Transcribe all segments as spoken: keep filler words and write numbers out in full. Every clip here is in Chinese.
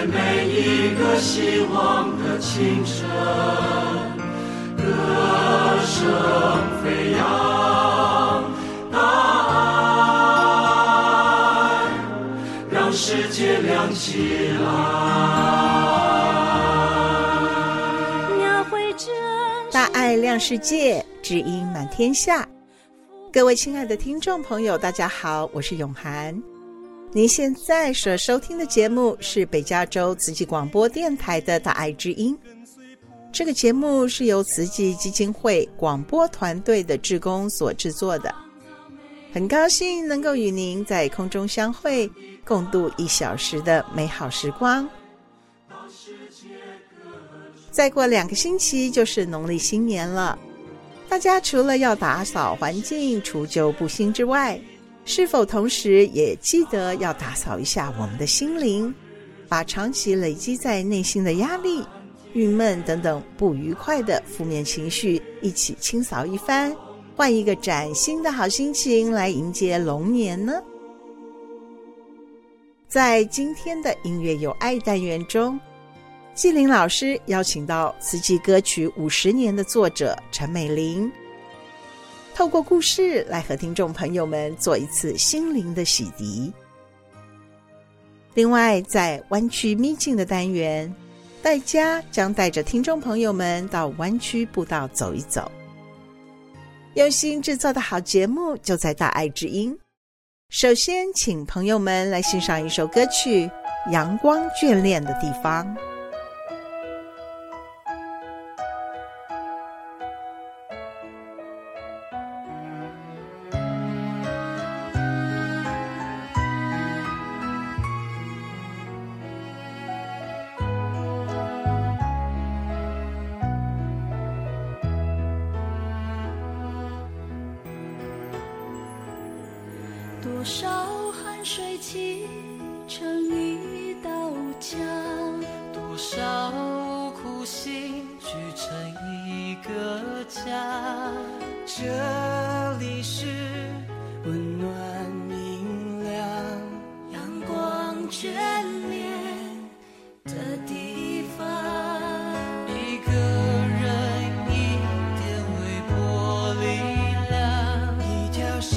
给每一个希望的琴声，歌声飞扬，答案让世界亮起来。大爱亮世界，指引满天下。各位亲爱的听众朋友，大家好，我是永涵。您现在所收听的节目是北加州慈济广播电台的大爱之音。这个节目是由慈济基金会广播团队的志工所制作的。很高兴能够与您在空中相会，共度一小时的美好时光。再过两个星期就是农历新年了，大家除了要打扫环境、除旧布新之外，是否同时也记得要打扫一下我们的心灵，把长期累积在内心的压力、郁闷等等不愉快的负面情绪一起清扫一番，换一个崭新的好心情来迎接龙年呢？在今天的音乐有爱单元中，纪玲老师邀请到慈济歌曲五十年的作者陈美玲，透过故事来和听众朋友们做一次心灵的洗涤。另外，在湾区秘境的单元，戴佳将带着听众朋友们到湾区步道走一走。用心制作的好节目就在大爱之音。首先请朋友们来欣赏一首歌曲《阳光眷恋的地方》。多少汗水砌成一道墙，多少苦心聚成一个家。这里是温暖明亮，阳光眷恋的地方。一个人一点微薄力量，一条心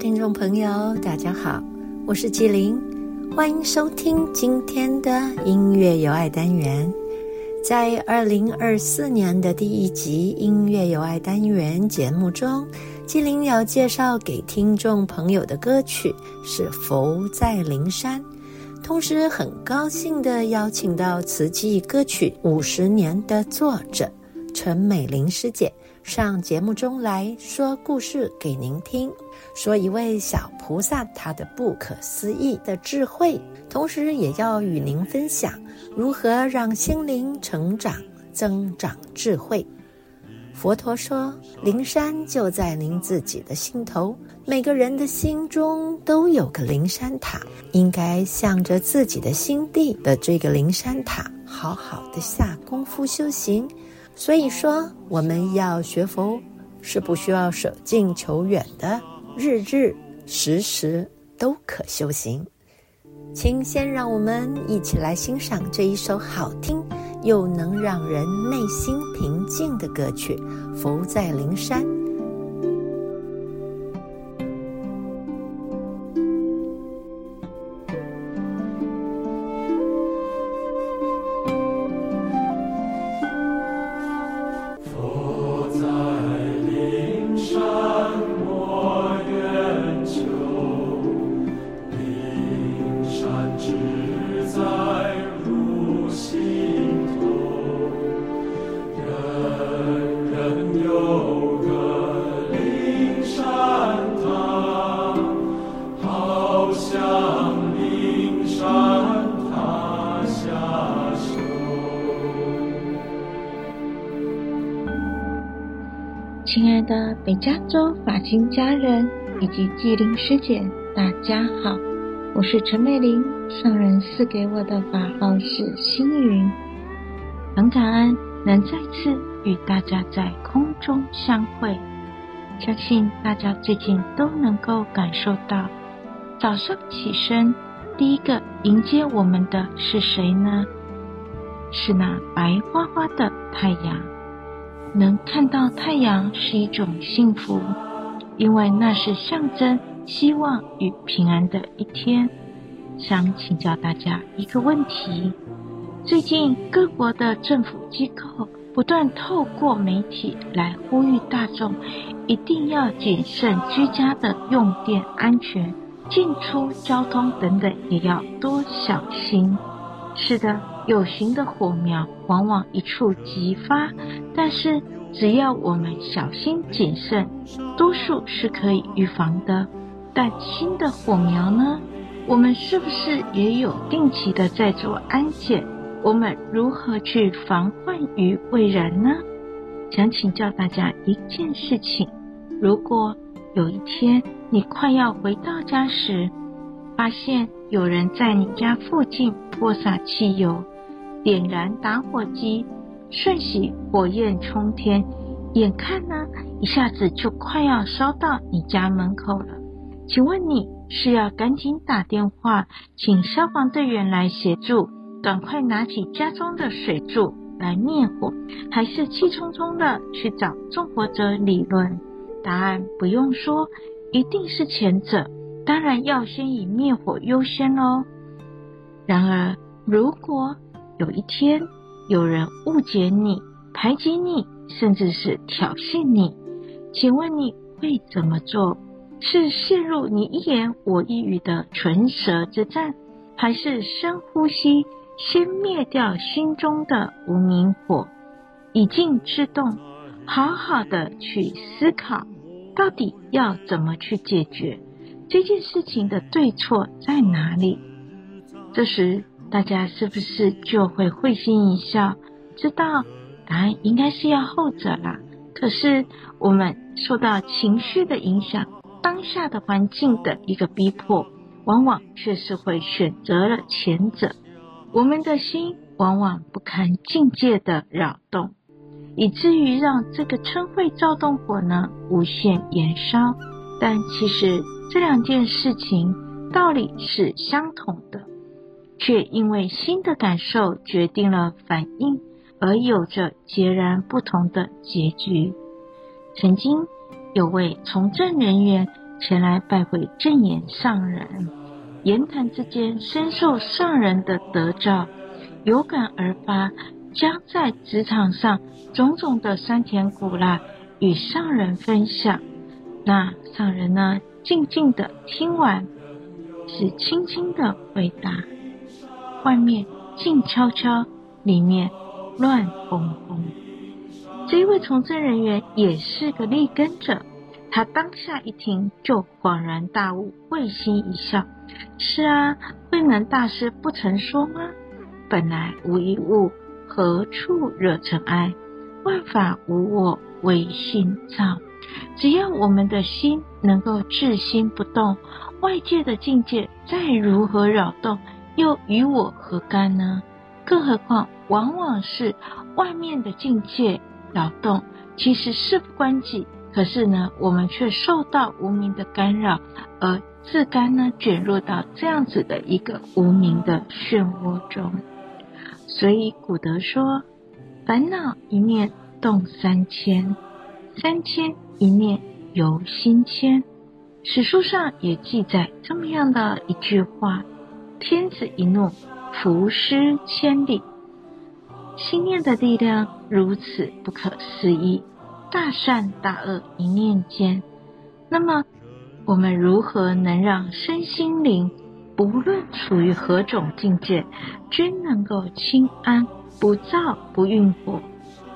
听众朋友大家好，我是纪玲，欢迎收听今天的音乐有爱单元。在二零二四年的第一集音乐有爱单元节目中，纪玲要介绍给听众朋友的歌曲是《佛在灵山》，同时很高兴地邀请到慈济歌曲五十年的作者陈美玲师姐上节目中来说故事给您听，说一位小菩萨他的不可思议的智慧，同时也要与您分享如何让心灵成长，增长智慧。佛陀说，灵山就在您自己的心头，每个人的心中都有个灵山塔，应该向着自己的心地的这个灵山塔好好的下功夫修行。所以说，我们要学佛是不需要舍近求远的，日日时时都可修行。请先让我们一起来欣赏这一首好听又能让人内心平静的歌曲《佛在灵山》。亲爱的北加州法亲家人以及纪玲师姐，大家好，我是陈美玲，上人赐给我的法号是星云。很感恩能再次与大家在空中相会，相信大家最近都能够感受到，早上起身第一个迎接我们的是谁呢？是那白花花的太阳。能看到太阳是一种幸福，因为那是象征希望与平安的一天。想请教大家一个问题，最近各国的政府机构不断透过媒体来呼吁大众一定要谨慎居家的用电安全，进出交通等等也要多小心。是的，有形的火苗往往一触即发，但是只要我们小心谨慎，多数是可以预防的。但新的火苗呢？我们是不是也有定期的在做安检？我们如何去防患于未然呢？想请教大家一件事情，如果有一天你快要回到家时，发现有人在你家附近泼洒汽油，点燃打火机，瞬息火焰冲天，眼看呢一下子就快要烧到你家门口了。请问你是要赶紧打电话请消防队员来协助，赶快拿起家中的水柱来灭火，还是气冲冲的去找纵火者理论？答案不用说，一定是前者，当然要先以灭火优先哦。然而，如果有一天有人误解你、排挤你，甚至是挑衅你，请问你会怎么做？是陷入你一言我一语的唇舌之战，还是深呼吸先灭掉心中的无名火，以静制动，好好的去思考到底要怎么去解决这件事情的对错在哪里？这时大家是不是就会会心一笑，知道答案应该是要后者啦。可是我们受到情绪的影响，当下的环境的一个逼迫，往往却是会选择了前者。我们的心往往不堪境界的扰动，以至于让这个嗔恚躁动火呢无限延烧。但其实这两件事情道理是相同的，却因为新的感受决定了反应，而有着截然不同的结局。曾经有位从政人员前来拜会证严上人，言谈之间深受上人的德照，有感而发，将在职场上种种的酸甜苦辣与上人分享。那上人呢，静静的听完，只轻轻的回答，外面静悄悄，里面乱哄哄。这一位从政人员也是个立根者，他当下一听就恍然大悟，会心一笑。是啊，慧能大师不曾说吗？本来无一物，何处惹尘埃？万法无我，唯心造。只要我们的心能够至心不动，外界的境界再如何扰动，又与我何干呢？更何况往往是外面的境界扰动，其实事不关己，可是呢我们却受到无名的干扰，而自甘呢卷入到这样子的一个无名的漩涡中。所以古德说，烦恼一念动三千，三千一念由心牵。史书上也记载这么样的一句话，天子一怒，伏尸千里。心念的力量如此不可思议，大善大恶一念间。那么我们如何能让身心灵不论处于何种境界，均能够清安不躁不运火，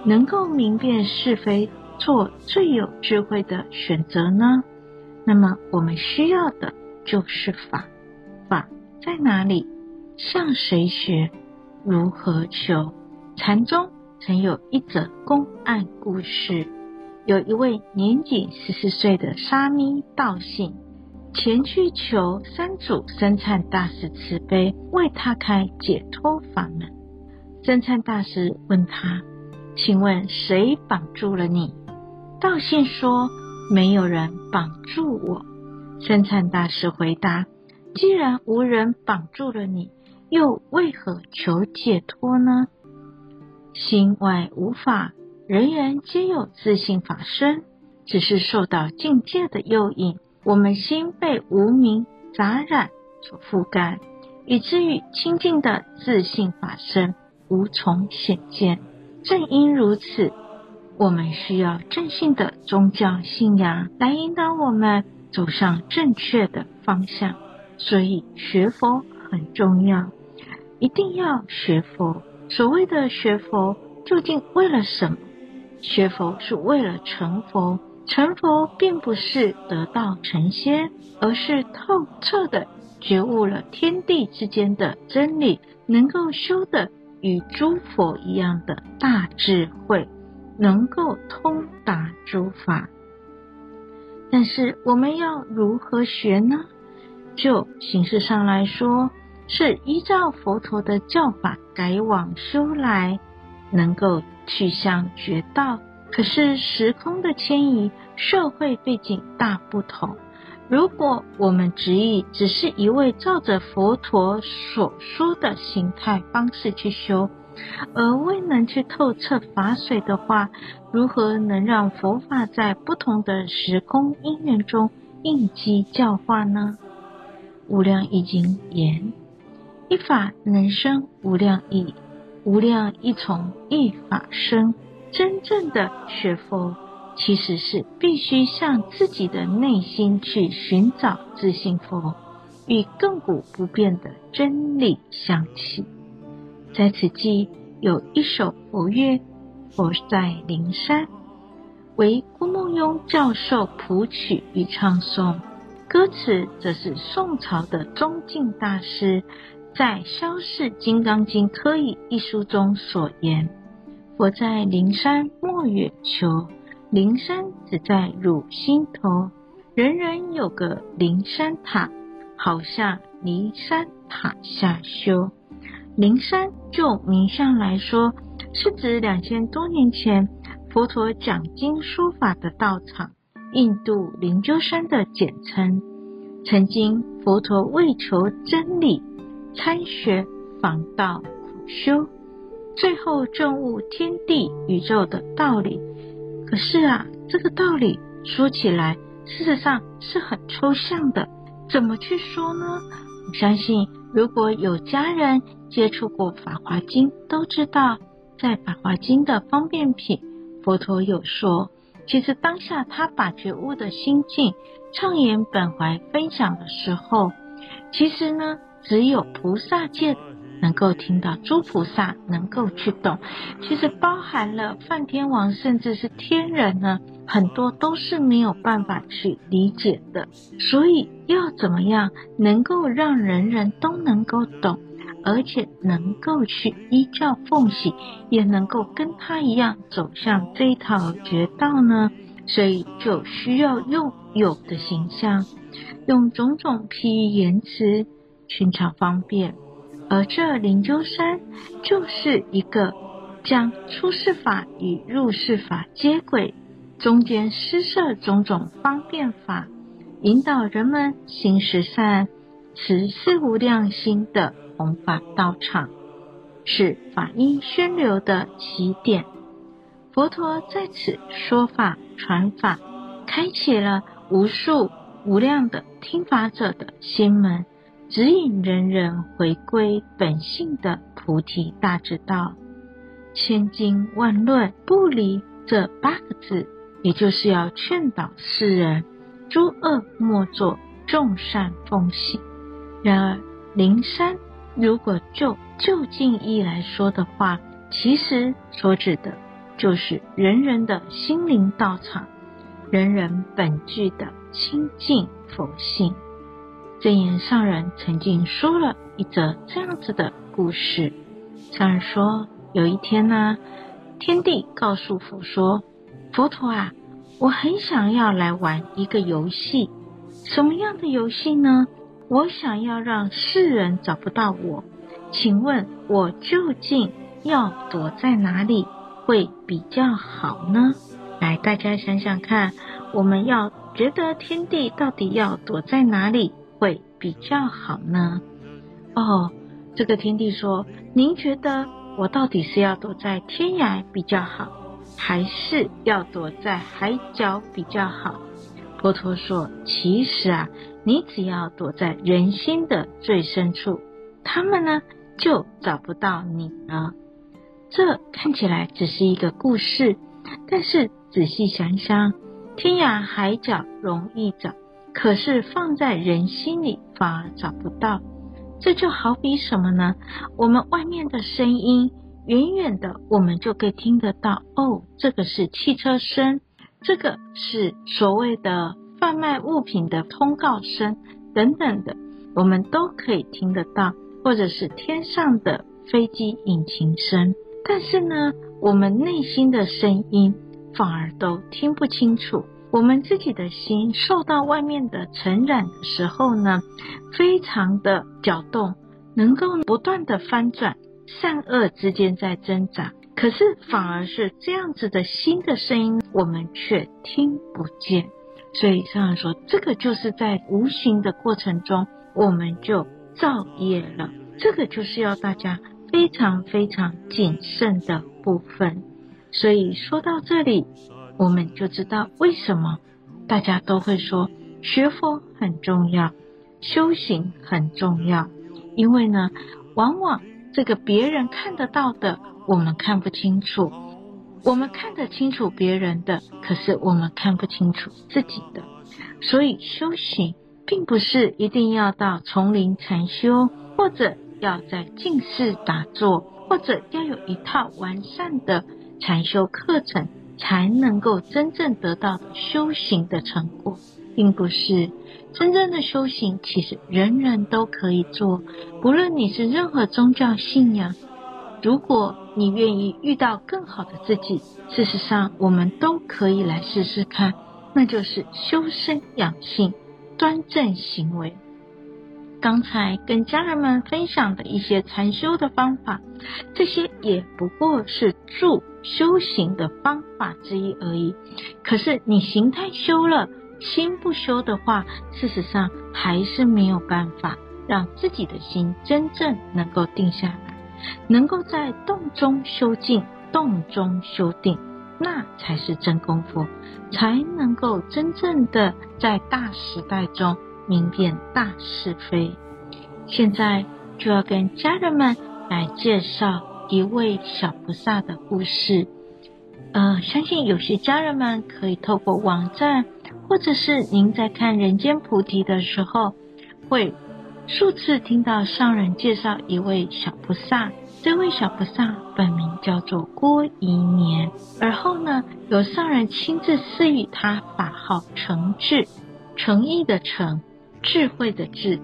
能够明辨是非，做最有智慧的选择呢？那么我们需要的就是法。法在哪里？向谁学？如何求？禅宗曾有一则公案故事，有一位年仅十四岁的沙弥道信，前去求三祖僧璨大师慈悲，为他开解脱法门。僧璨大师问他，请问谁绑住了你？道信说，没有人绑住我。僧璨大师回答，既然无人绑住了你，又为何求解脱呢？心外无法，人人皆有自性法身，只是受到境界的诱引，我们心被无明杂染所覆盖，以至于清净的自性法身无从显见。正因如此，我们需要正信的宗教信仰来引导我们走上正确的方向。所以学佛很重要，一定要学佛。所谓的学佛究竟为了什么？学佛是为了成佛，成佛并不是得道成仙，而是透彻的觉悟了天地之间的真理，能够修的与诸佛一样的大智慧，能够通达诸法。但是我们要如何学呢？就形式上来说，是依照佛陀的教法改往修来，能够去向觉道。可是时空的迁移，社会背景大不同，如果我们执意只是一味照着佛陀所说的形态方式去修，而未能去透彻法水的话，如何能让佛法在不同的时空因缘中应机教化呢？无量义经言，一法能生无量义，无量义从一法生。真正的学佛其实是必须向自己的内心去寻找自信佛，与亘古不变的真理相契。在此际有一首佛乐《佛在灵山》，为郭梦雍教授谱曲与唱诵，歌词则是宋朝的宗敬大师在《萧氏金刚经科义》一书中所言：佛在灵山莫远求，灵山只在汝心头。人人有个灵山塔，好像离山塔下修。灵山就名相来说，是指两千多年前佛陀讲经说法的道场，印度灵鹫山的简称。曾经佛陀为求真理，参学访道苦修，最后证悟天地宇宙的道理。可是啊，这个道理说起来事实上是很抽象的，怎么去说呢？我相信如果有家人接触过法华经都知道，在法华经的方便品佛陀有说，其实当下他把觉悟的心境畅言本怀分享的时候，其实呢只有菩萨界能够听到，诸菩萨能够去懂。其实包含了梵天王甚至是天人呢，很多都是没有办法去理解的。所以要怎么样能够让人人都能够懂，而且能够去依教奉行，也能够跟他一样走向这一条绝道呢？所以就需要用有的形象，用种种譬喻言辞寻常方便。而这灵鹫山就是一个将出世法与入世法接轨，中间施设种种方便法，引导人们行十善持四无量心的弘法道场，是法音宣流的起点。佛陀在此说法传法，开启了无数无量的听法者的心门，指引人人回归本性的菩提大之道。千经万论不离这八个字，也就是要劝导世人诸恶莫作，众善奉行。然而灵山如果就就近义来说的话，其实所指的就是人人的心灵道场，人人本具的清净佛性。证严上人曾经说了一则这样子的故事。上人说，有一天呢，天帝告诉佛说，佛陀啊，我很想要来玩一个游戏。什么样的游戏呢？我想要让世人找不到我，请问我究竟要躲在哪里会比较好呢？来，大家想想看，我们要觉得天帝到底要躲在哪里会比较好呢？哦，这个天帝说，您觉得我到底是要躲在天涯比较好，还是要躲在海角比较好？佛陀说，其实啊，你只要躲在人心的最深处，他们呢就找不到你了。这看起来只是一个故事，但是仔细想想，天涯海角容易找，可是放在人心里反而找不到。这就好比什么呢？我们外面的声音，远远的我们就可以听得到，哦，这个是汽车声，这个是所谓的贩卖物品的通告声等等的，我们都可以听得到，或者是天上的飞机引擎声。但是呢，我们内心的声音反而都听不清楚。我们自己的心受到外面的尘染的时候呢，非常的搅动，能够不断的翻转，善恶之间在挣扎。可是反而是这样子的心的声音，我们却听不见。所以上人说，这个就是在无形的过程中，我们就造业了。这个就是要大家非常非常谨慎的部分。所以说到这里，我们就知道为什么大家都会说学佛很重要，修行很重要。因为呢，往往这个别人看得到的我们看不清楚，我们看得清楚别人的，可是我们看不清楚自己的。所以修行并不是一定要到丛林禅修，或者要在静室打坐，或者要有一套完善的禅修课程才能够真正得到修行的成果，并不是。真正的修行其实人人都可以做，不论你是任何宗教信仰，如果你愿意遇到更好的自己，事实上我们都可以来试试看，那就是修身养性，端正行为。刚才跟家人们分享的一些禅修的方法，这些也不过是助修行的方法之一而已。可是你形态修了，心不修的话，事实上还是没有办法让自己的心真正能够定下来，能够在动中修静，动中修定，那才是真功夫，才能够真正的在大时代中明辨大是非。现在就要跟家人们来介绍一位小菩萨的故事。呃，相信有些家人们可以透过网站，或者是您在看《人间菩提》的时候，会数次听到上人介绍一位小菩萨。这位小菩萨本名叫做郭宜年，而后呢，由上人亲自赐予他法号诚智，诚意的诚，智慧的智。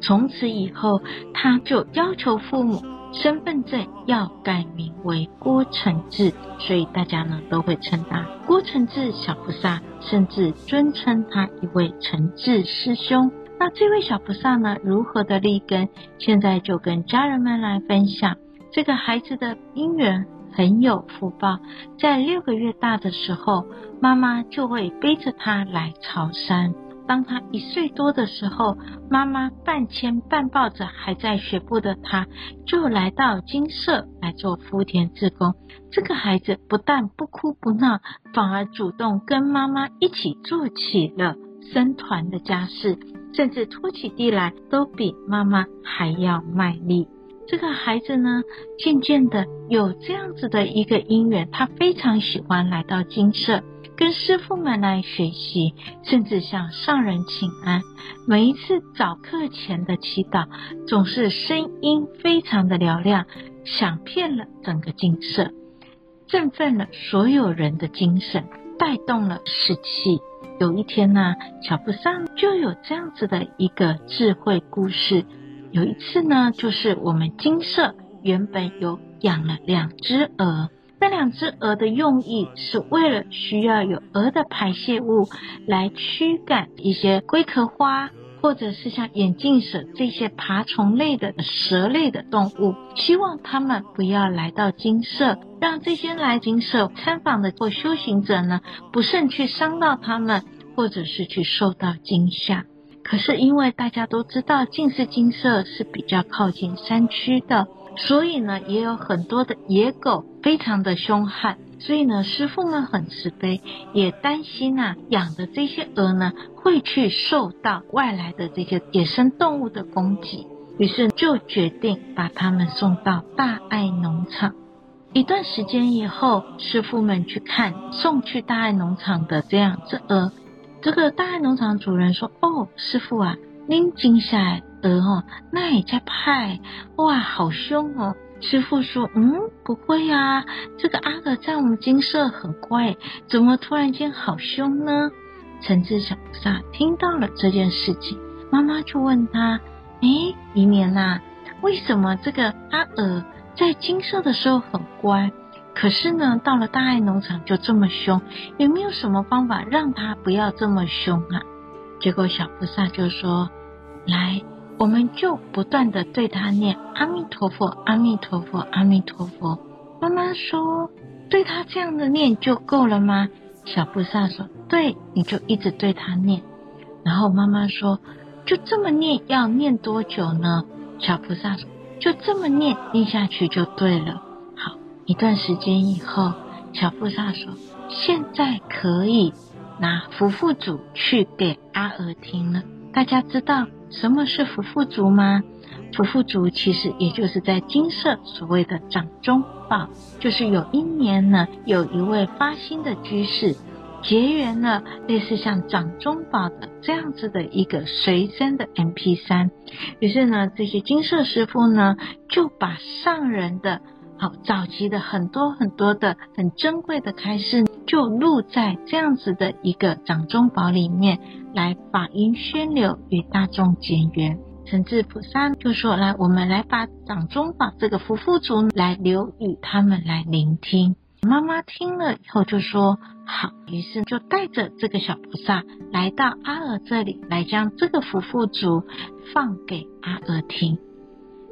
从此以后，他就要求父母身份证要改名为郭诚智，所以大家呢都会称他郭诚智小菩萨，甚至尊称他一位诚智师兄。那这位小菩萨呢，如何的立根？现在就跟家人们来分享。这个孩子的因缘很有福报，在六个月大的时候，妈妈就会背着他来朝山。当他一岁多的时候，妈妈半牵半抱着还在学步的他，就来到精舍来做福田志工。这个孩子不但不哭不闹，反而主动跟妈妈一起做起了僧团的家事，甚至拖起地来都比妈妈还要卖力。这个孩子呢，渐渐的有这样子的一个因缘，他非常喜欢来到精舍，跟师父们来学习，甚至向上人请安。每一次早课前的祈祷，总是声音非常的嘹亮，响遍了整个精舍，振奋了所有人的精神，带动了士气。有一天呢、啊，小菩萨就有这样子的一个智慧故事。有一次呢，就是我们精舍原本有养了两只鹅，那两只鹅的用意是为了需要有鹅的排泄物来驱赶一些龟壳花，或者是像眼镜蛇这些爬虫类的蛇类的动物，希望它们不要来到精舍，让这些来精舍参访的或修行者呢，不慎去伤到它们，或者是去受到惊吓。可是因为大家都知道近寺精舍是比较靠近山区的，所以呢，也有很多的野狗非常的凶悍，所以呢，师父们很慈悲，也担心啊，养的这些鹅呢，会去受到外来的这些野生动物的攻击，于是就决定把它们送到大爱农场。一段时间以后，师父们去看送去大爱农场的这样只鹅，这个大爱农场主人说：“哦，师父啊，您惊下来。”鹅哦，那也在派哇，好凶哦！师父说：“嗯，不会啊，这个阿哥在我们精舍很乖，怎么突然间好凶呢？”诚智小菩萨听到了这件事情，妈妈就问他：“哎，宜年啊，为什么这个阿鹅在精舍的时候很乖，可是呢，到了大爱农场就这么凶？有没有什么方法让他不要这么凶啊？”结果小菩萨就说：“来。”我们就不断的对他念阿弥陀佛，阿弥陀佛，阿弥陀佛。妈妈说：“对他这样的念就够了吗？”小菩萨说：“对，你就一直对他念。”然后妈妈说：“就这么念，要念多久呢？”小菩萨说：“就这么念，念下去就对了。”好，一段时间以后，小菩萨说：“现在可以拿福付嘱去给阿娥听了。”大家知道什么是福付嘱吗？土富族其实也就是在金色所谓的掌中宝，就是有一年呢，有一位发心的居士结缘了类似像掌中宝的这样子的一个随身的 M P 三，于是呢，这些金色师傅呢就把上人的好早期的很多很多的很珍贵的开示就录在这样子的一个掌中宝里面来法音宣流，与大众结缘。神智菩萨就说，来我们来把掌中宝这个福富族来留与他们来聆听。妈妈听了以后就说好，于是就带着这个小菩萨来到阿娥这里，来将这个福富族放给阿娥听。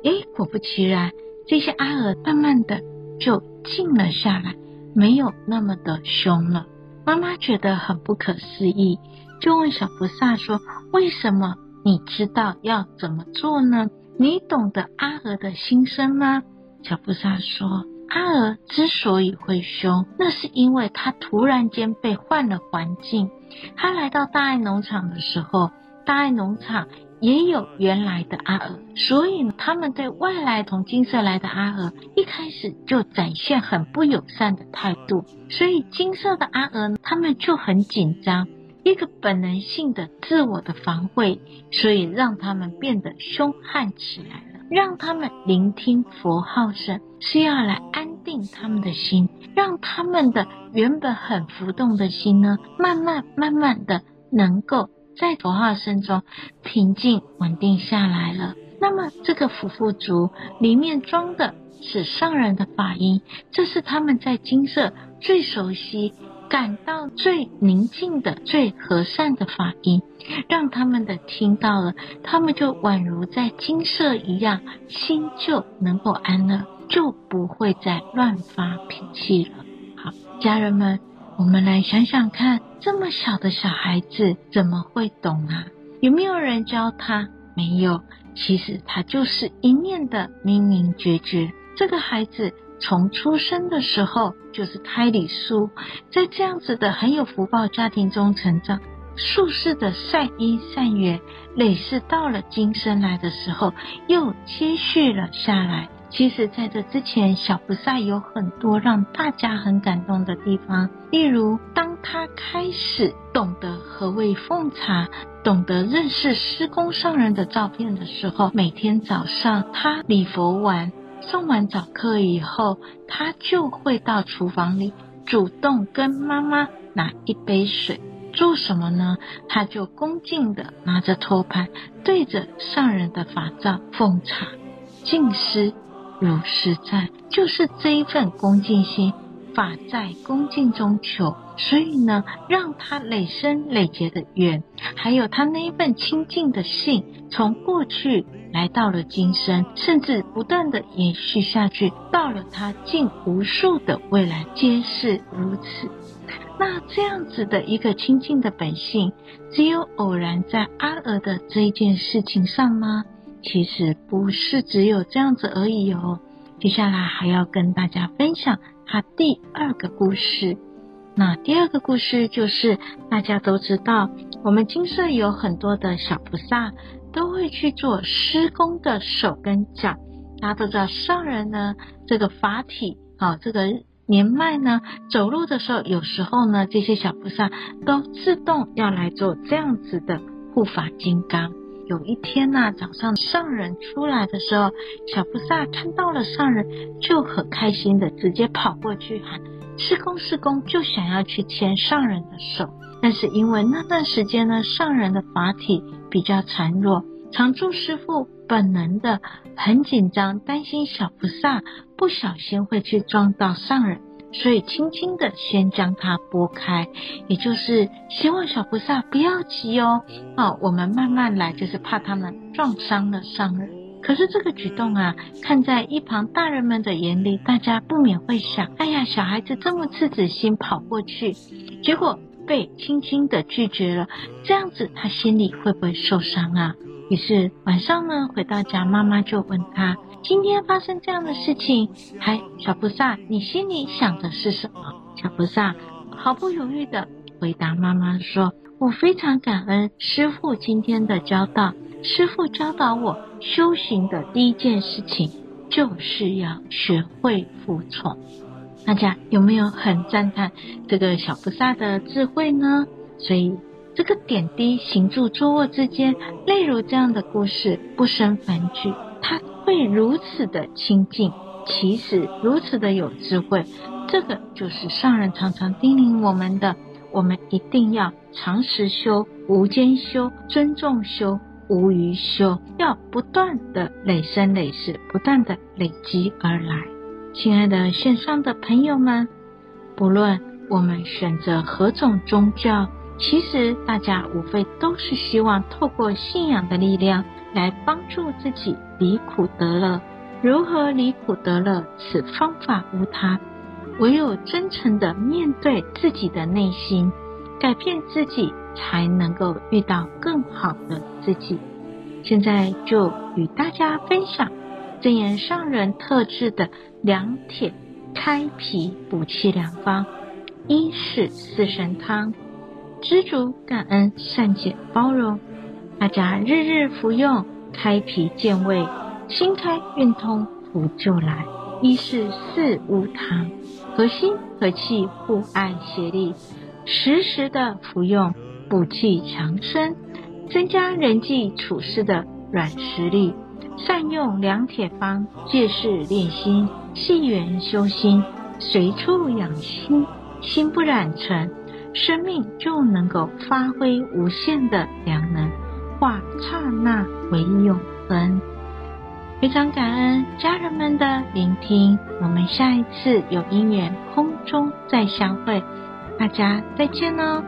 诶，果不其然，这些阿娥慢慢的就静了下来，没有那么的凶了。妈妈觉得很不可思议，就问小菩萨说，为什么你知道要怎么做呢？你懂得阿娥的心声吗？小菩萨说，阿娥之所以会凶，那是因为她突然间被换了环境。她来到大爱农场的时候，大爱农场也有原来的阿娥，所以他们对外来从金色来的阿娥一开始就展现很不友善的态度，所以金色的阿娥他们就很紧张，一个本能性的自我的防卫，所以让他们变得凶悍起来了。让他们聆听佛号声是要来安定他们的心，让他们的原本很浮动的心呢，慢慢慢慢的能够在佛号声中平静稳定下来了。那么这个福富族里面装的是上人的法音，这是他们在金色最熟悉感到最宁静的最和善的法音，让他们的听到了，他们就宛如在金色一样，心就能够安乐，就不会再乱发脾气了。好，家人们，我们来想想看，这么小的小孩子怎么会懂啊？有没有人教他？没有，其实他就是一念的明明觉觉。这个孩子从出生的时候就是胎里酥，在这样子的很有福报家庭中成长，术士的善因善缘累世到了今生来的时候又接续了下来。其实在这之前，小菩萨有很多让大家很感动的地方，例如当他开始懂得何谓奉茶，懂得认识师公上人的照片的时候，每天早上他礼佛完送完早课以后，他就会到厨房里主动跟妈妈拿一杯水，做什么呢？他就恭敬的拿着托盘，对着上人的法照奉茶敬师如实在，就是这一份恭敬心，法在恭敬中求，所以呢，让他累生累劫的缘，还有他那一份清净的性，从过去来到了今生，甚至不断的延续下去，到了他近无数的未来，皆是如此。那这样子的一个清净的本性，只有偶然在阿娥的这一件事情上吗？其实不是只有这样子而已哦。接下来还要跟大家分享他第二个故事。那第二个故事就是大家都知道，我们金色有很多的小菩萨都会去做施工的手跟脚。大家都知道上人呢，这个法体哦，这个年迈呢，走路的时候，有时候呢，这些小菩萨都自动要来做这样子的护法金刚。有一天呢、啊，早上上人出来的时候，小菩萨看到了上人，就很开心的直接跑过去喊师公师公，就想要去牵上人的手。但是因为那段时间呢，上人的法体比较孱弱，常住师父本能的很紧张，担心小菩萨不小心会去撞到上人，所以轻轻的先将它拨开，也就是希望小菩萨不要急哦，哦，我们慢慢来，就是怕他们撞伤了上人。可是这个举动啊，看在一旁大人们的眼里，大家不免会想，哎呀，小孩子这么赤子心跑过去，结果被轻轻的拒绝了，这样子他心里会不会受伤啊？于是晚上呢，回到家，妈妈就问他，今天发生这样的事情，还小菩萨，你心里想的是什么？小菩萨毫不犹豫的回答妈妈说，我非常感恩师父今天的教导。师父教导我修行的第一件事情就是要学会服从。大家有没有很赞叹这个小菩萨的智慧呢？所以这个点滴行住坐卧之间，例如这样的故事不胜枚举，它会如此的清净，其实如此的有智慧。这个就是上人常常叮咛我们的，我们一定要常时修、无间修、尊重修、无余修，要不断的累生累世，不断的累积而来。亲爱的线上的朋友们，不论我们选择何种宗教，其实大家无非都是希望透过信仰的力量来帮助自己离苦得乐。如何离苦得乐，此方法无他，唯有真诚的面对自己的内心，改变自己，才能够遇到更好的自己。现在就与大家分享证严上人特制的凉铁开脾补气良方，一是四神汤，知足感恩善解包容，大家日日服用，开脾健胃，心开运通，福就来。一是四无糖，和心和气互爱协力，时时的服用，补气强身，增加人际处事的软实力。善用两铁方，借势练心，细缘修心，随处养心，心不染尘，生命就能够发挥无限的良能，化刹那为永恒。非常感恩家人们的聆听，我们下一次有因缘空中再相会，大家再见哦。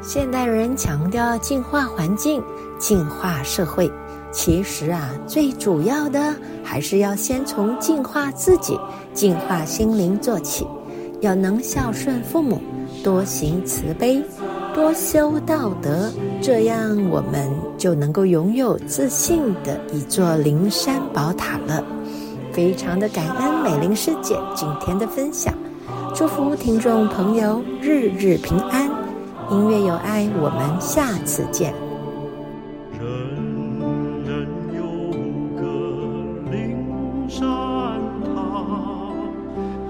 现代人强调净化环境、净化社会，其实啊，最主要的还是要先从净化自己、净化心灵做起，要能孝顺父母，多行慈悲，多修道德，这样我们就能够拥有自信的一座灵山宝塔了。非常的感恩美玲师姐今天的分享，祝福听众朋友日日平安。音乐有爱，我们下次见。人人有个灵山塔，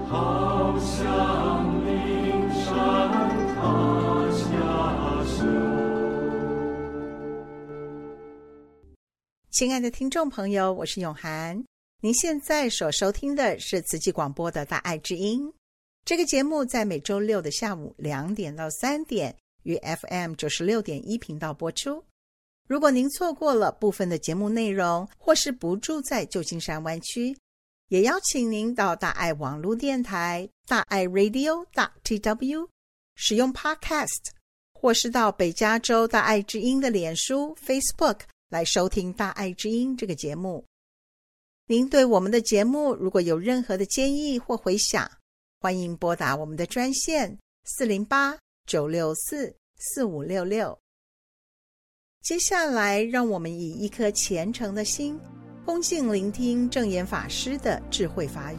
好像灵山塔亲爱的听众朋友，我是永涵，您现在所收听的是慈济广播的大爱之音。这个节目在每周六的下午两点到三点于 F M 九十六点一 频道播出。如果您错过了部分的节目内容，或是不住在旧金山湾区，也邀请您到大爱网络电台大爱 radio 点 t w 使用 Podcast， 或是到北加州大爱之音的脸书 Facebook来收听大爱之音这个节目。您对我们的节目如果有任何的建议或回响，欢迎拨打我们的专线 四零八 九六四 四五六六。 接下来让我们以一颗虔诚的心恭敬聆听证严法师的智慧法语。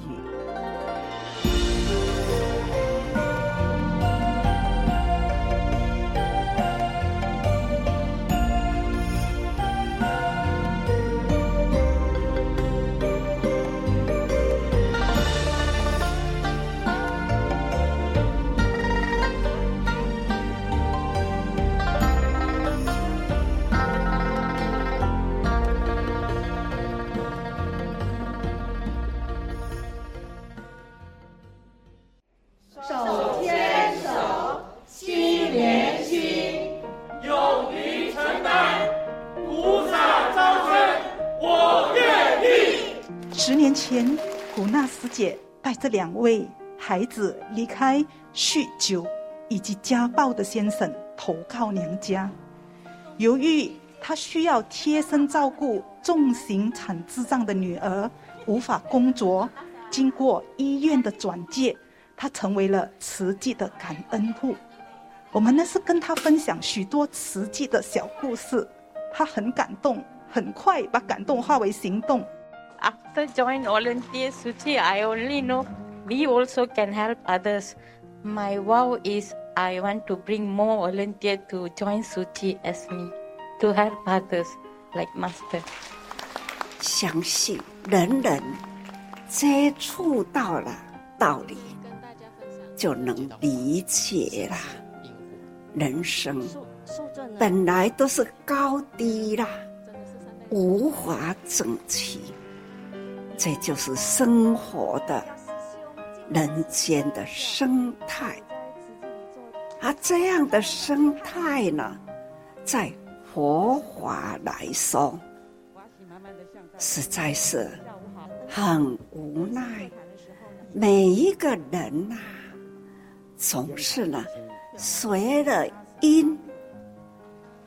这两位孩子离开酗酒以及家暴的先生投靠娘家，由于他需要贴身照顾重型产智障的女儿，无法工作，经过医院的转介，他成为了慈济的感恩户。我们呢是跟他分享许多慈济的小故事，他很感动，很快把感动化为行动。After joining volunteer Suchi, I only know we also can help others My vow is I want to bring more volunteers to join Suchi as me, to help others like Master. 相信人人接触到了道理，就能理解啦。人生本来都是高低啦，无法整齐，这就是生活的人间的生态。而、啊、这样的生态呢，在佛法来说实在是很无奈。每一个人啊，总是呢随了因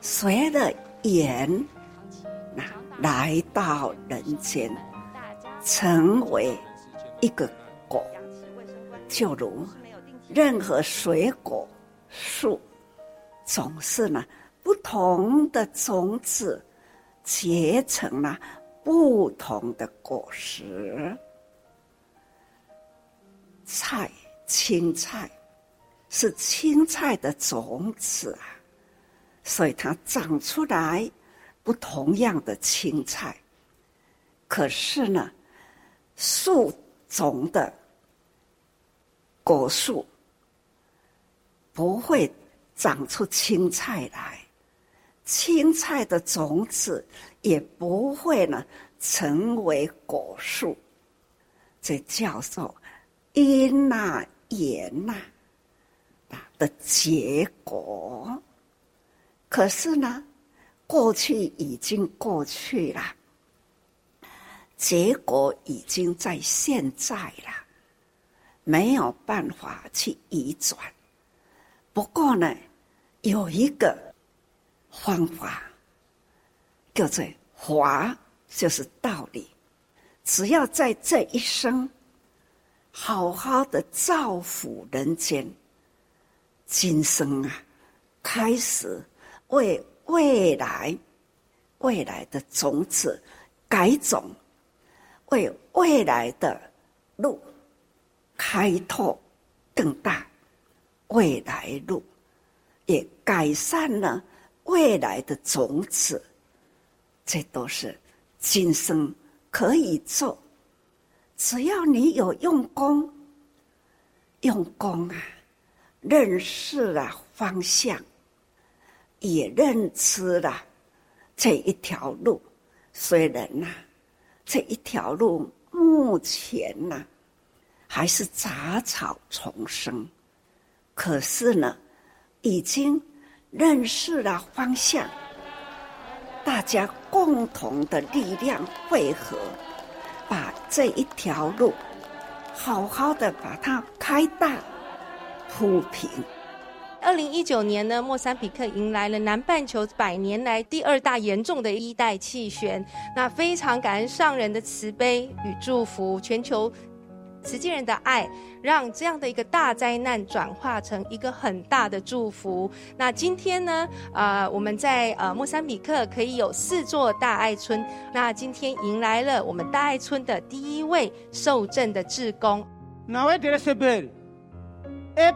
随了缘、啊、来到人间，成为一个果。就如任何水果树，总是呢不同的种子结成了不同的果实。菜，青菜是青菜的种子啊，所以它长出来不同样的青菜。可是呢，树种的果树不会长出青菜来，青菜的种子也不会呢成为果树。这叫做因啊缘啊的结果。可是呢，过去已经过去了，结果已经在现在了，没有办法去移转。不过呢，有一个方法，叫做法，就是道理。只要在这一生好好的造福人间，今生啊，开始为未来未来的种子改种，为未来的路开拓更大未来路，也改善了未来的种子。这都是今生可以做，只要你有用功，用功啊，认识了方向，也认知了这一条路。虽然啊，这一条路目前啊还是杂草丛生，可是呢，已经认识了方向，大家共同的力量汇合，把这一条路好好的把它开大铺平。二零一九年呢，莫桑比克迎来了南半球百年来第二大严重的一代气旋。那非常感恩上人的慈悲与祝福，全球慈济人的爱，让这样的一个大灾难转化成一个很大的祝福。那今天呢，呃，我们在呃莫桑比克可以有四座大爱村。那今天迎来了我们大爱村的第一位受证的志工。A, a,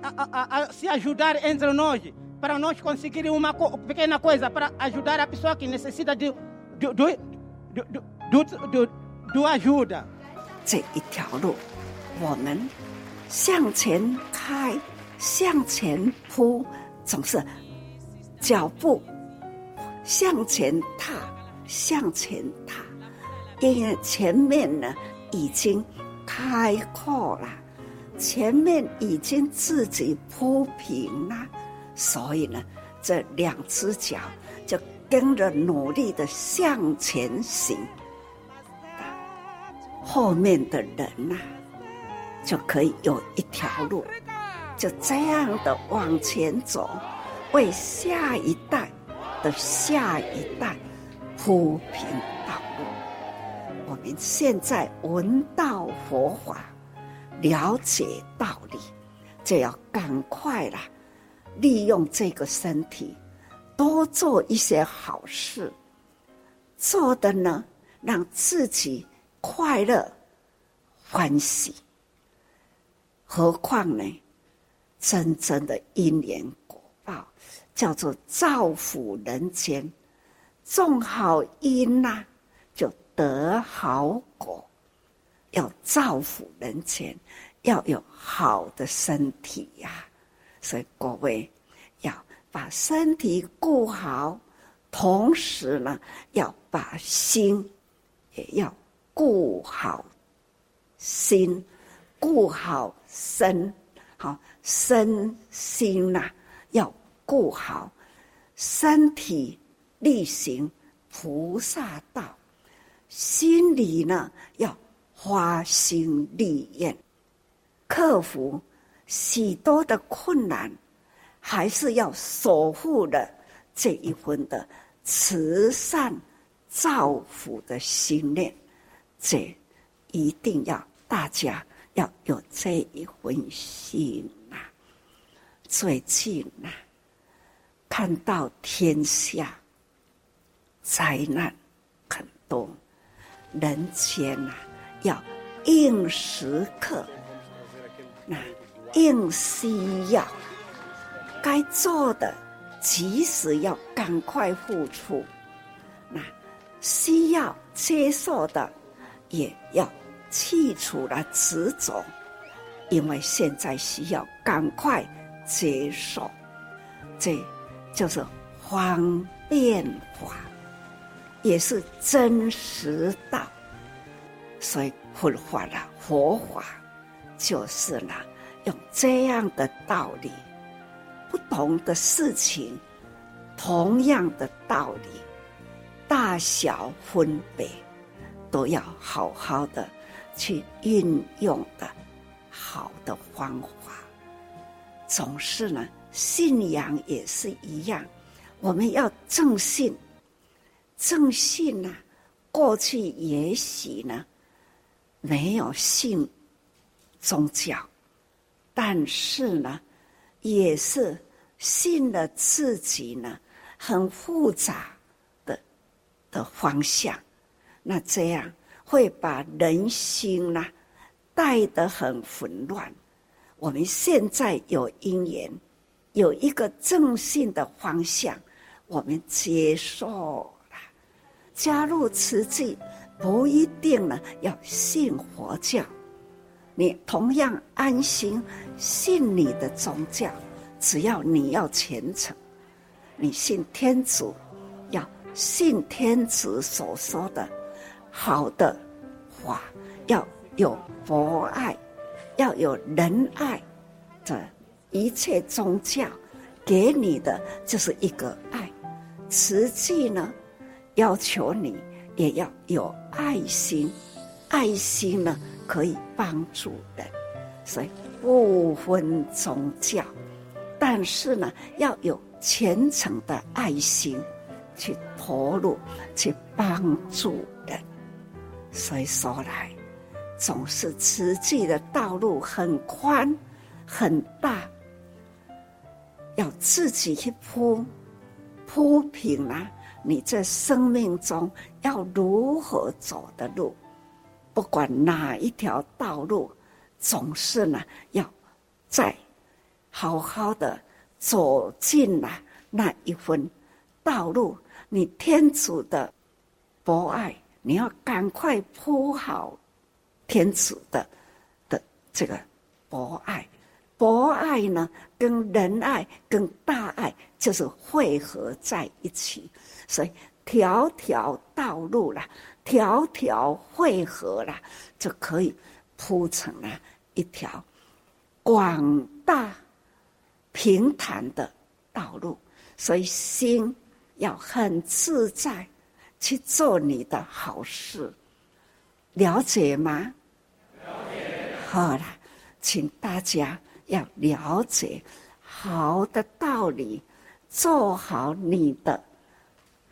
a, a, a se ajudar entre nós, para nós conseguir uma co- pequena coisa, para ajudar a pessoa que necessita de, de, de, de, de, de, de ajuda. 这一条路，我们向前开，向前铺，总是脚步向前踏，向前踏，因为前面呢已经开阔了。前面已经自己铺平了，所以呢，这两只脚就跟着努力的向前行。后面的人呐、啊，就可以有一条路，就这样的往前走，为下一代的下一代铺平道路。我们现在闻道佛法，了解道理，就要赶快啦，利用这个身体，多做一些好事，做的呢让自己快乐欢喜。何况呢，真正的因缘果报叫做造福人间，种好因呐、啊，就得好果。要造福人间，要有好的身体呀、啊。所以各位要把身体顾好，同时呢，要把心也要顾好，心顾好身，好身心呐、啊、要顾好，身体力行菩萨道，心里呢要花心立愿，克服许多的困难，还是要守护了这一份的慈善造福的心念。这一定要大家要有这一份心呐、啊。最近呐、啊，看到天下灾难很多，人间呐、啊。要应时刻，那应需要，该做的及时要赶快付出，那需要接受的也要去除了执着，因为现在需要赶快接受，这就是方便法，也是真实道。所以佛法啦，佛法就是呢，用这样的道理，不同的事情，同样的道理，大小分别，都要好好的去运用的好的方法。总是呢，信仰也是一样，我们要正信，正信呢、啊，过去也许呢。没有信宗教，但是呢，也是信了自己呢很复杂的的方向，那这样会把人心呢带得很混乱。我们现在有因缘，有一个正信的方向，我们接受了，加入慈济。不一定呢，要信佛教，你同样安心信你的宗教，只要你要虔诚。你信天主，要信天主所说的好的法，要有博爱，要有仁爱。这一切宗教给你的就是一个爱，实际呢，要求你也要有爱心，爱心呢可以帮助人，所以不分宗教，但是呢要有虔诚的爱心去投入，去帮助人。所以说来，总是慈济的道路很宽很大，要自己去铺铺平啊。你这生命中要如何走的路，不管哪一条道路，总是呢要再好好的走进了那一份道路。你天主的博爱，你要赶快铺好天主的的这个博爱。博爱呢跟仁爱跟大爱就是汇合在一起，所以条条道路啦，条条汇合啦，就可以铺成了一条广大平坦的道路。所以心要很自在去做你的好事，了解吗？了解。好了，请大家要了解好的道理，做好你的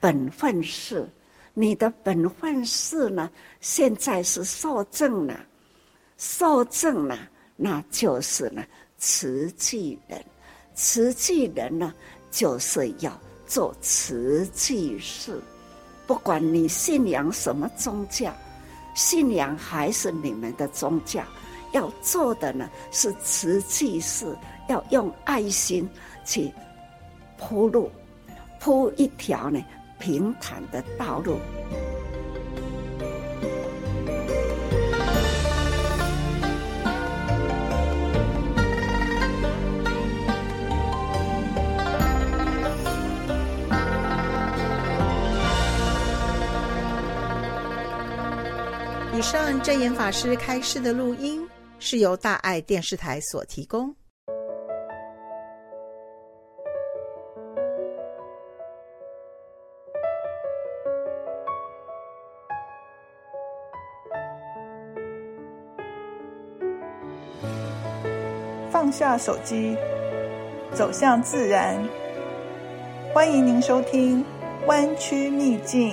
本分事。你的本分事呢，现在是受证了，受证了，那就是呢，慈济人。慈济人呢，就是要做慈济事。不管你信仰什么宗教，信仰还是你们的宗教，要做的呢是慈济事，要用爱心去铺路，铺一条呢平坦的道路。以上证严法师开示的录音是由大爱电视台所提供。放下手机，走向自然。欢迎您收听《湾区秘境》。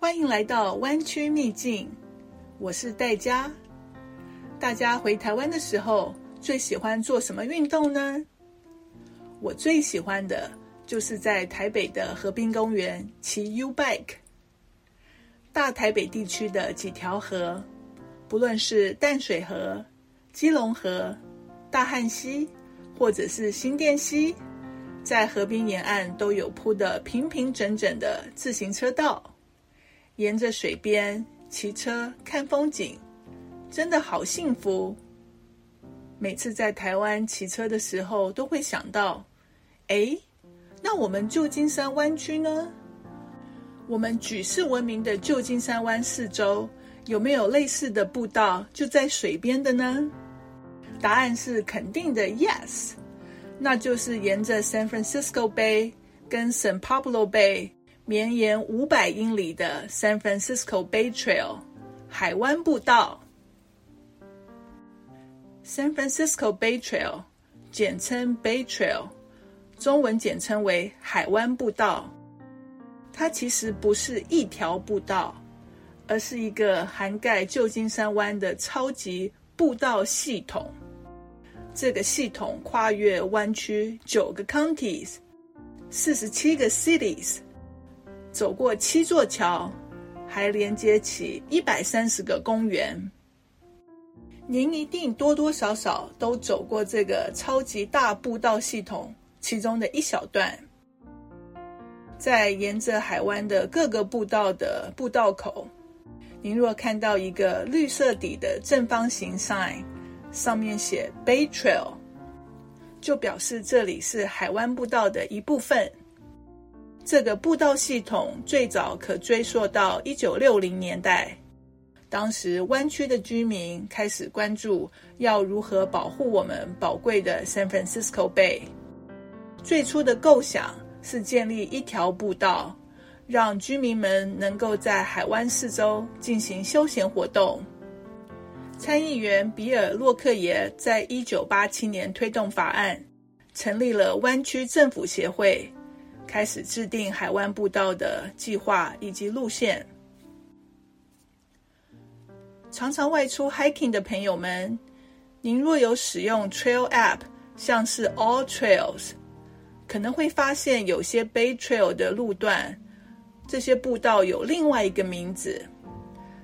欢迎来到湾区秘境，我是戴佳。大家回台湾的时候最喜欢做什么运动呢？我最喜欢的就是在台北的河滨公园骑 U-bike。 大台北地区的几条河，不论是淡水河、基隆河、大汉溪或者是新店溪，在河滨沿岸都有铺的平平整整的自行车道，沿着水边骑车看风景，真的好幸福。每次在台湾骑车的时候都会想到，哎，那我们旧金山湾区呢？我们举世闻名的旧金山湾四周有没有类似的步道就在水边的呢？答案是肯定的 yes， 那就是沿着 San Francisco Bay 跟 San Pablo Bay绵延五百英里的 San Francisco Bay Trail 海湾步道。 San Francisco Bay Trail 简称 Bay Trail， 中文简称为海湾步道。它其实不是一条步道，而是一个涵盖旧金山湾的超级步道系统。这个系统跨越湾区九个 counties， 四十七个 cities，走过七座桥，还连接起一百三十个公园。您一定多多少少都走过这个超级大步道系统其中的一小段。在沿着海湾的各个步道的步道口，您若看到一个绿色底的正方形 sign， 上面写 Bay Trail， 就表示这里是海湾步道的一部分。这个步道系统最早可追溯到一九六零年代，当时湾区的居民开始关注要如何保护我们宝贵的 San Francisco Bay。 最初的构想是建立一条步道，让居民们能够在海湾四周进行休闲活动。参议员比尔·洛克耶在一九八七年推动法案，成立了湾区政府协会，开始制定海湾步道的计划以及路线。常常外出 hiking 的朋友们，您若有使用 trail app， 像是 All Trails， 可能会发现有些 Bay Trail 的路段，这些步道有另外一个名字，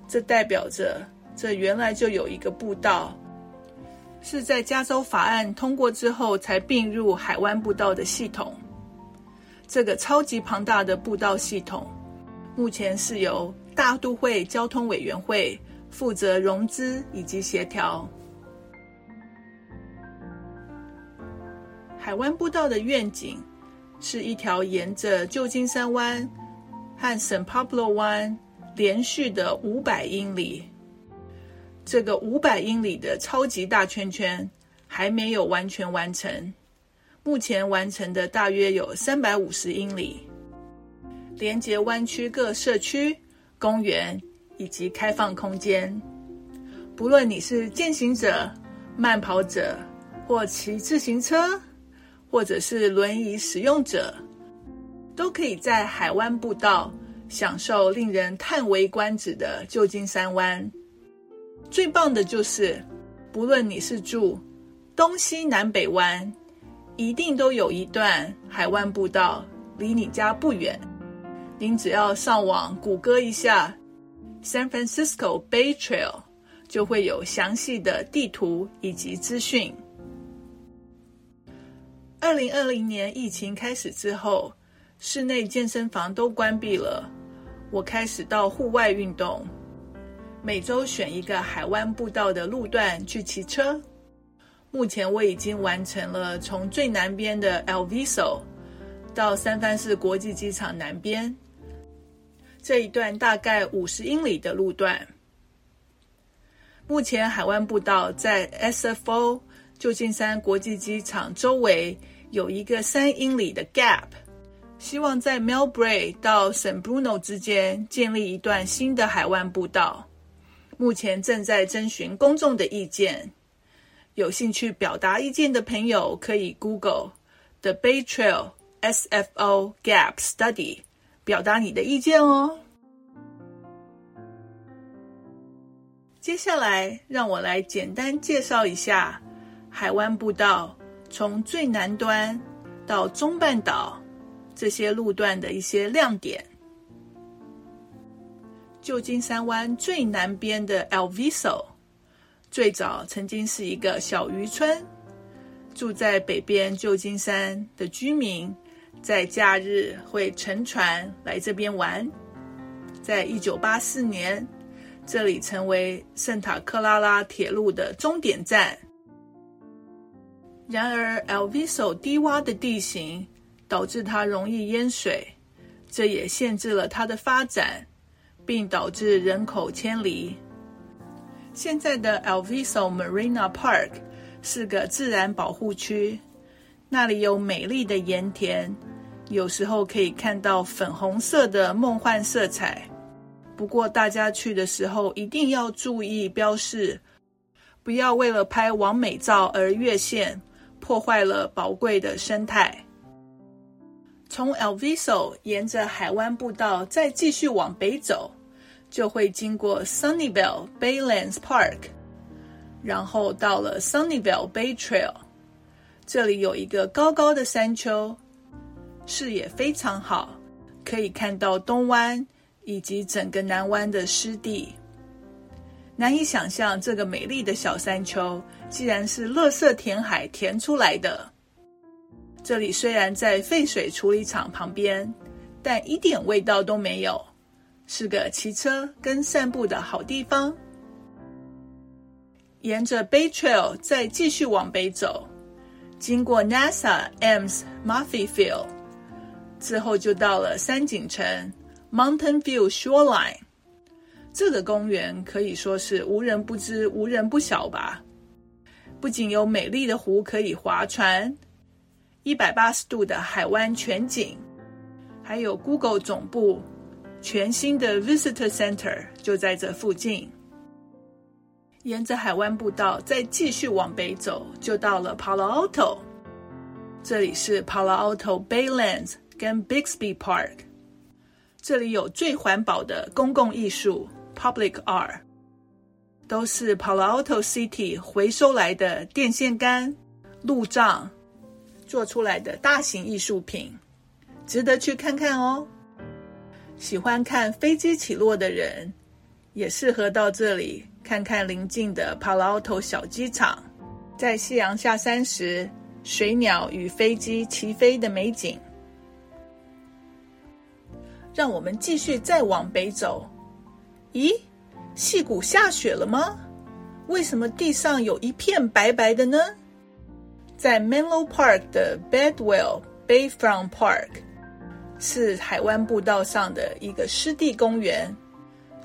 这代表着这原来就有一个步道，是在加州法案通过之后才并入海湾步道的系统。这个超级庞大的步道系统目前是由大都会交通委员会负责融资以及协调。海湾步道的愿景是一条沿着旧金山湾和 San Pablo 湾连续的五百英里。这个五百英里的超级大圈圈还没有完全完成，目前完成的大约有三百五十英里，连接湾区各社区、公园以及开放空间。不论你是健行者、慢跑者，或骑自行车，或者是轮椅使用者，都可以在海湾步道享受令人叹为观止的旧金山湾。最棒的就是不论你是住东西南北湾，一定都有一段海湾步道离你家不远。您只要上网谷歌一下 San Francisco Bay Trail， 就会有详细的地图以及资讯。二零二零年疫情开始之后，室内健身房都关闭了，我开始到户外运动，每周选一个海湾步道的路段去骑车。目前我已经完成了从最南边的 Alviso 到三藩市国际机场南边这一段大概五十英里的路段。目前海湾步道在 S F O 旧金山国际机场周围有一个三英里的 gap， 希望在 Millbrae 到 San Bruno 之间建立一段新的海湾步道，目前正在征询公众的意见。有兴趣表达意见的朋友可以 Google The Bay Trail S F O Gap Study 表达你的意见哦。接下来让我来简单介绍一下海湾步道从最南端到中半岛这些路段的一些亮点。旧金山湾最南边的 Alviso最早曾经是一个小渔村，住在北边旧金山的居民在假日会乘船来这边玩。在一九八四年，这里成为圣塔克拉拉铁路的终点站。然而 Alviso 低洼的地形导致它容易淹水，这也限制了它的发展，并导致人口迁离。现在的 Alviso Marina Park 是个自然保护区，那里有美丽的盐田，有时候可以看到粉红色的梦幻色彩。不过大家去的时候一定要注意标示，不要为了拍完美照而越线，破坏了宝贵的生态。从 Alviso 沿着海湾步道再继续往北走，就会经过 Sunnyvale Baylands Park， 然后到了 Sunnyvale Bay Trail， 这里有一个高高的山丘，视野非常好，可以看到东湾以及整个南湾的湿地。难以想象这个美丽的小山丘竟然是垃圾填海填出来的。这里虽然在废水处理厂旁边，但一点味道都没有，是个骑车跟散步的好地方。沿着 Bay Trail 再继续往北走，经过 NASA Ames Moffett Field 之后，就到了山景城 Mountain View Shoreline。 这个公园可以说是无人不知无人不晓吧，不仅有美丽的湖可以划船，一百八十度的海湾全景，还有 Google 总部全新的 Visitor Center 就在这附近。沿着海湾步道再继续往北走，就到了 Palo Alto， 这里是 Palo Alto Baylands 跟 Bixby Park， 这里有最环保的公共艺术 Public Art， 都是 Palo Alto City 回收来的电线杆、路障做出来的大型艺术品，值得去看看哦。喜欢看飞机起落的人也适合到这里看看邻近的 Palo Alto 小机场，在夕阳下山时水鸟与飞机齐飞的美景。让我们继续再往北走，咦，矽谷下雪了吗？为什么地上有一片白白的呢？在 Menlo Park 的 Bedwell Bayfront Park是海湾步道上的一个湿地公园，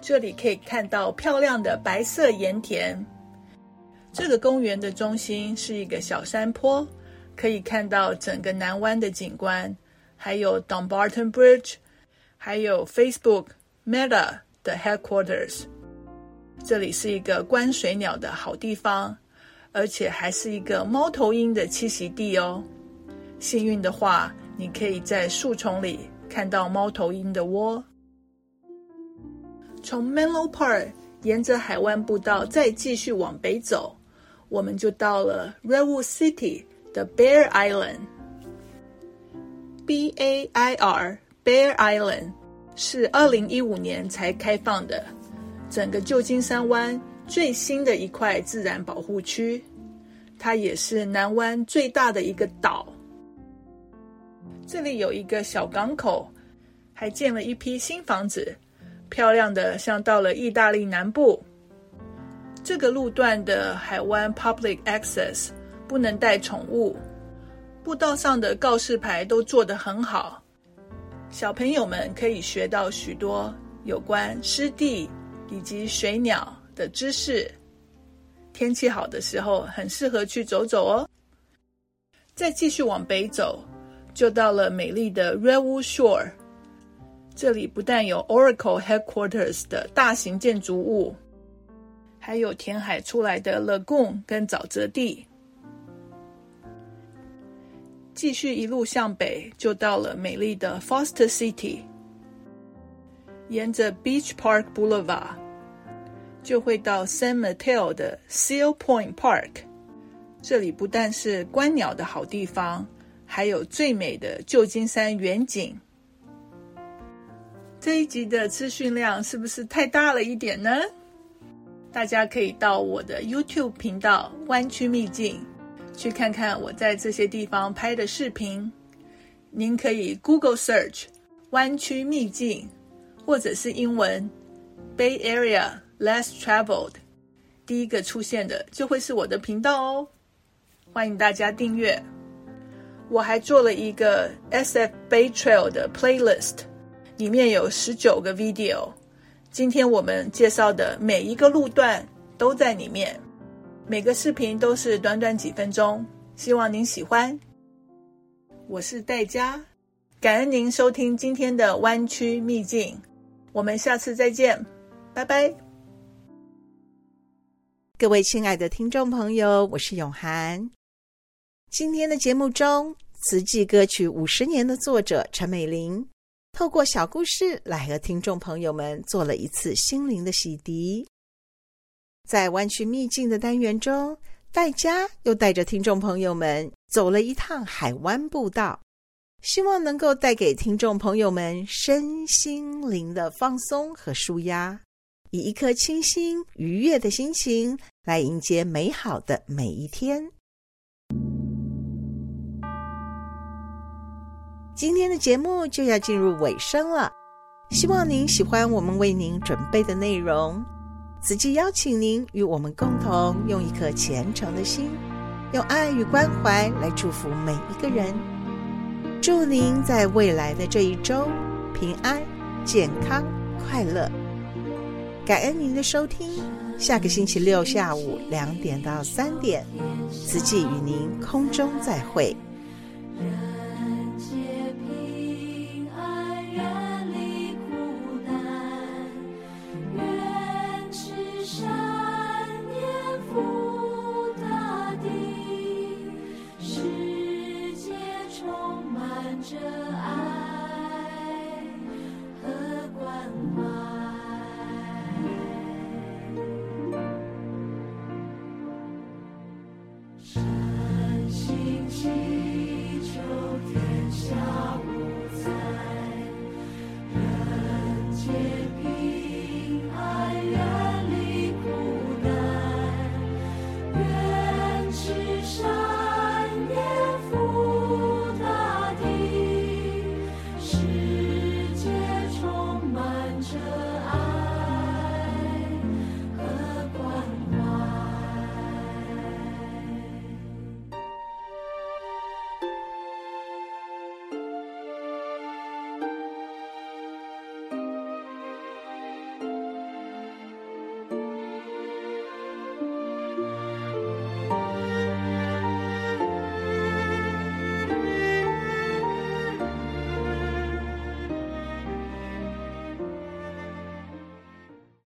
这里可以看到漂亮的白色盐田。这个公园的中心是一个小山坡，可以看到整个南湾的景观，还有 Dumbarton Bridge， 还有 Facebook Meta 的 Headquarters。 这里是一个观水鸟的好地方，而且还是一个猫头鹰的栖息地哦。幸运的话，你可以在树丛里看到猫头鹰的窝。从 Menlo Park 沿着海湾步道再继续往北走，我们就到了 Redwood City 的 Bear Island。 B A I R Bear Island 是二零一五年才开放的，整个旧金山湾最新的一块自然保护区，它也是南湾最大的一个岛。这里有一个小港口，还建了一批新房子，漂亮的像到了意大利南部。这个路段的海湾 Public Access 不能带宠物，步道上的告示牌都做得很好，小朋友们可以学到许多有关湿地以及水鸟的知识。天气好的时候很适合去走走哦。再继续往北走，就到了美丽的 Redwood Shore。 这里不但有 Oracle Headquarters 的大型建筑物，还有填海出来的 Lagoon 跟沼泽地。继续一路向北，就到了美丽的 Foster City。 沿着 Beach Park Boulevard 就会到 San Mateo 的 Seal Point Park。 这里不但是观鸟的好地方，还有最美的旧金山远景。这一集的资讯量是不是太大了一点呢？大家可以到我的 YouTube 频道湾区秘境去看看我在这些地方拍的视频。您可以 Google Search 湾区秘境，或者是英文 Bay Area Less Travelled， 第一个出现的就会是我的频道哦。欢迎大家订阅。我还做了一个 S F O Bay Trail 的 playlist， 里面有十九个 video，今天我们介绍的每一个路段都在里面，每个视频都是短短几分钟，希望您喜欢。我是戴佳，感恩您收听今天的湾区秘境，我们下次再见，拜拜。各位亲爱的听众朋友，我是永涵。今天的节目中，慈济歌曲五十年的作者陈美玲透过小故事来和听众朋友们做了一次心灵的洗涤。在湾区秘境的单元中，戴佳又带着听众朋友们走了一趟海湾步道，希望能够带给听众朋友们身心灵的放松和舒压，以一颗清新愉悦的心情来迎接美好的每一天。今天的节目就要进入尾声了，希望您喜欢我们为您准备的内容。此际邀请您与我们共同用一颗虔诚的心，用爱与关怀来祝福每一个人。祝您在未来的这一周平安、健康、快乐。感恩您的收听，下个星期六下午两点到三点，此际与您空中再会。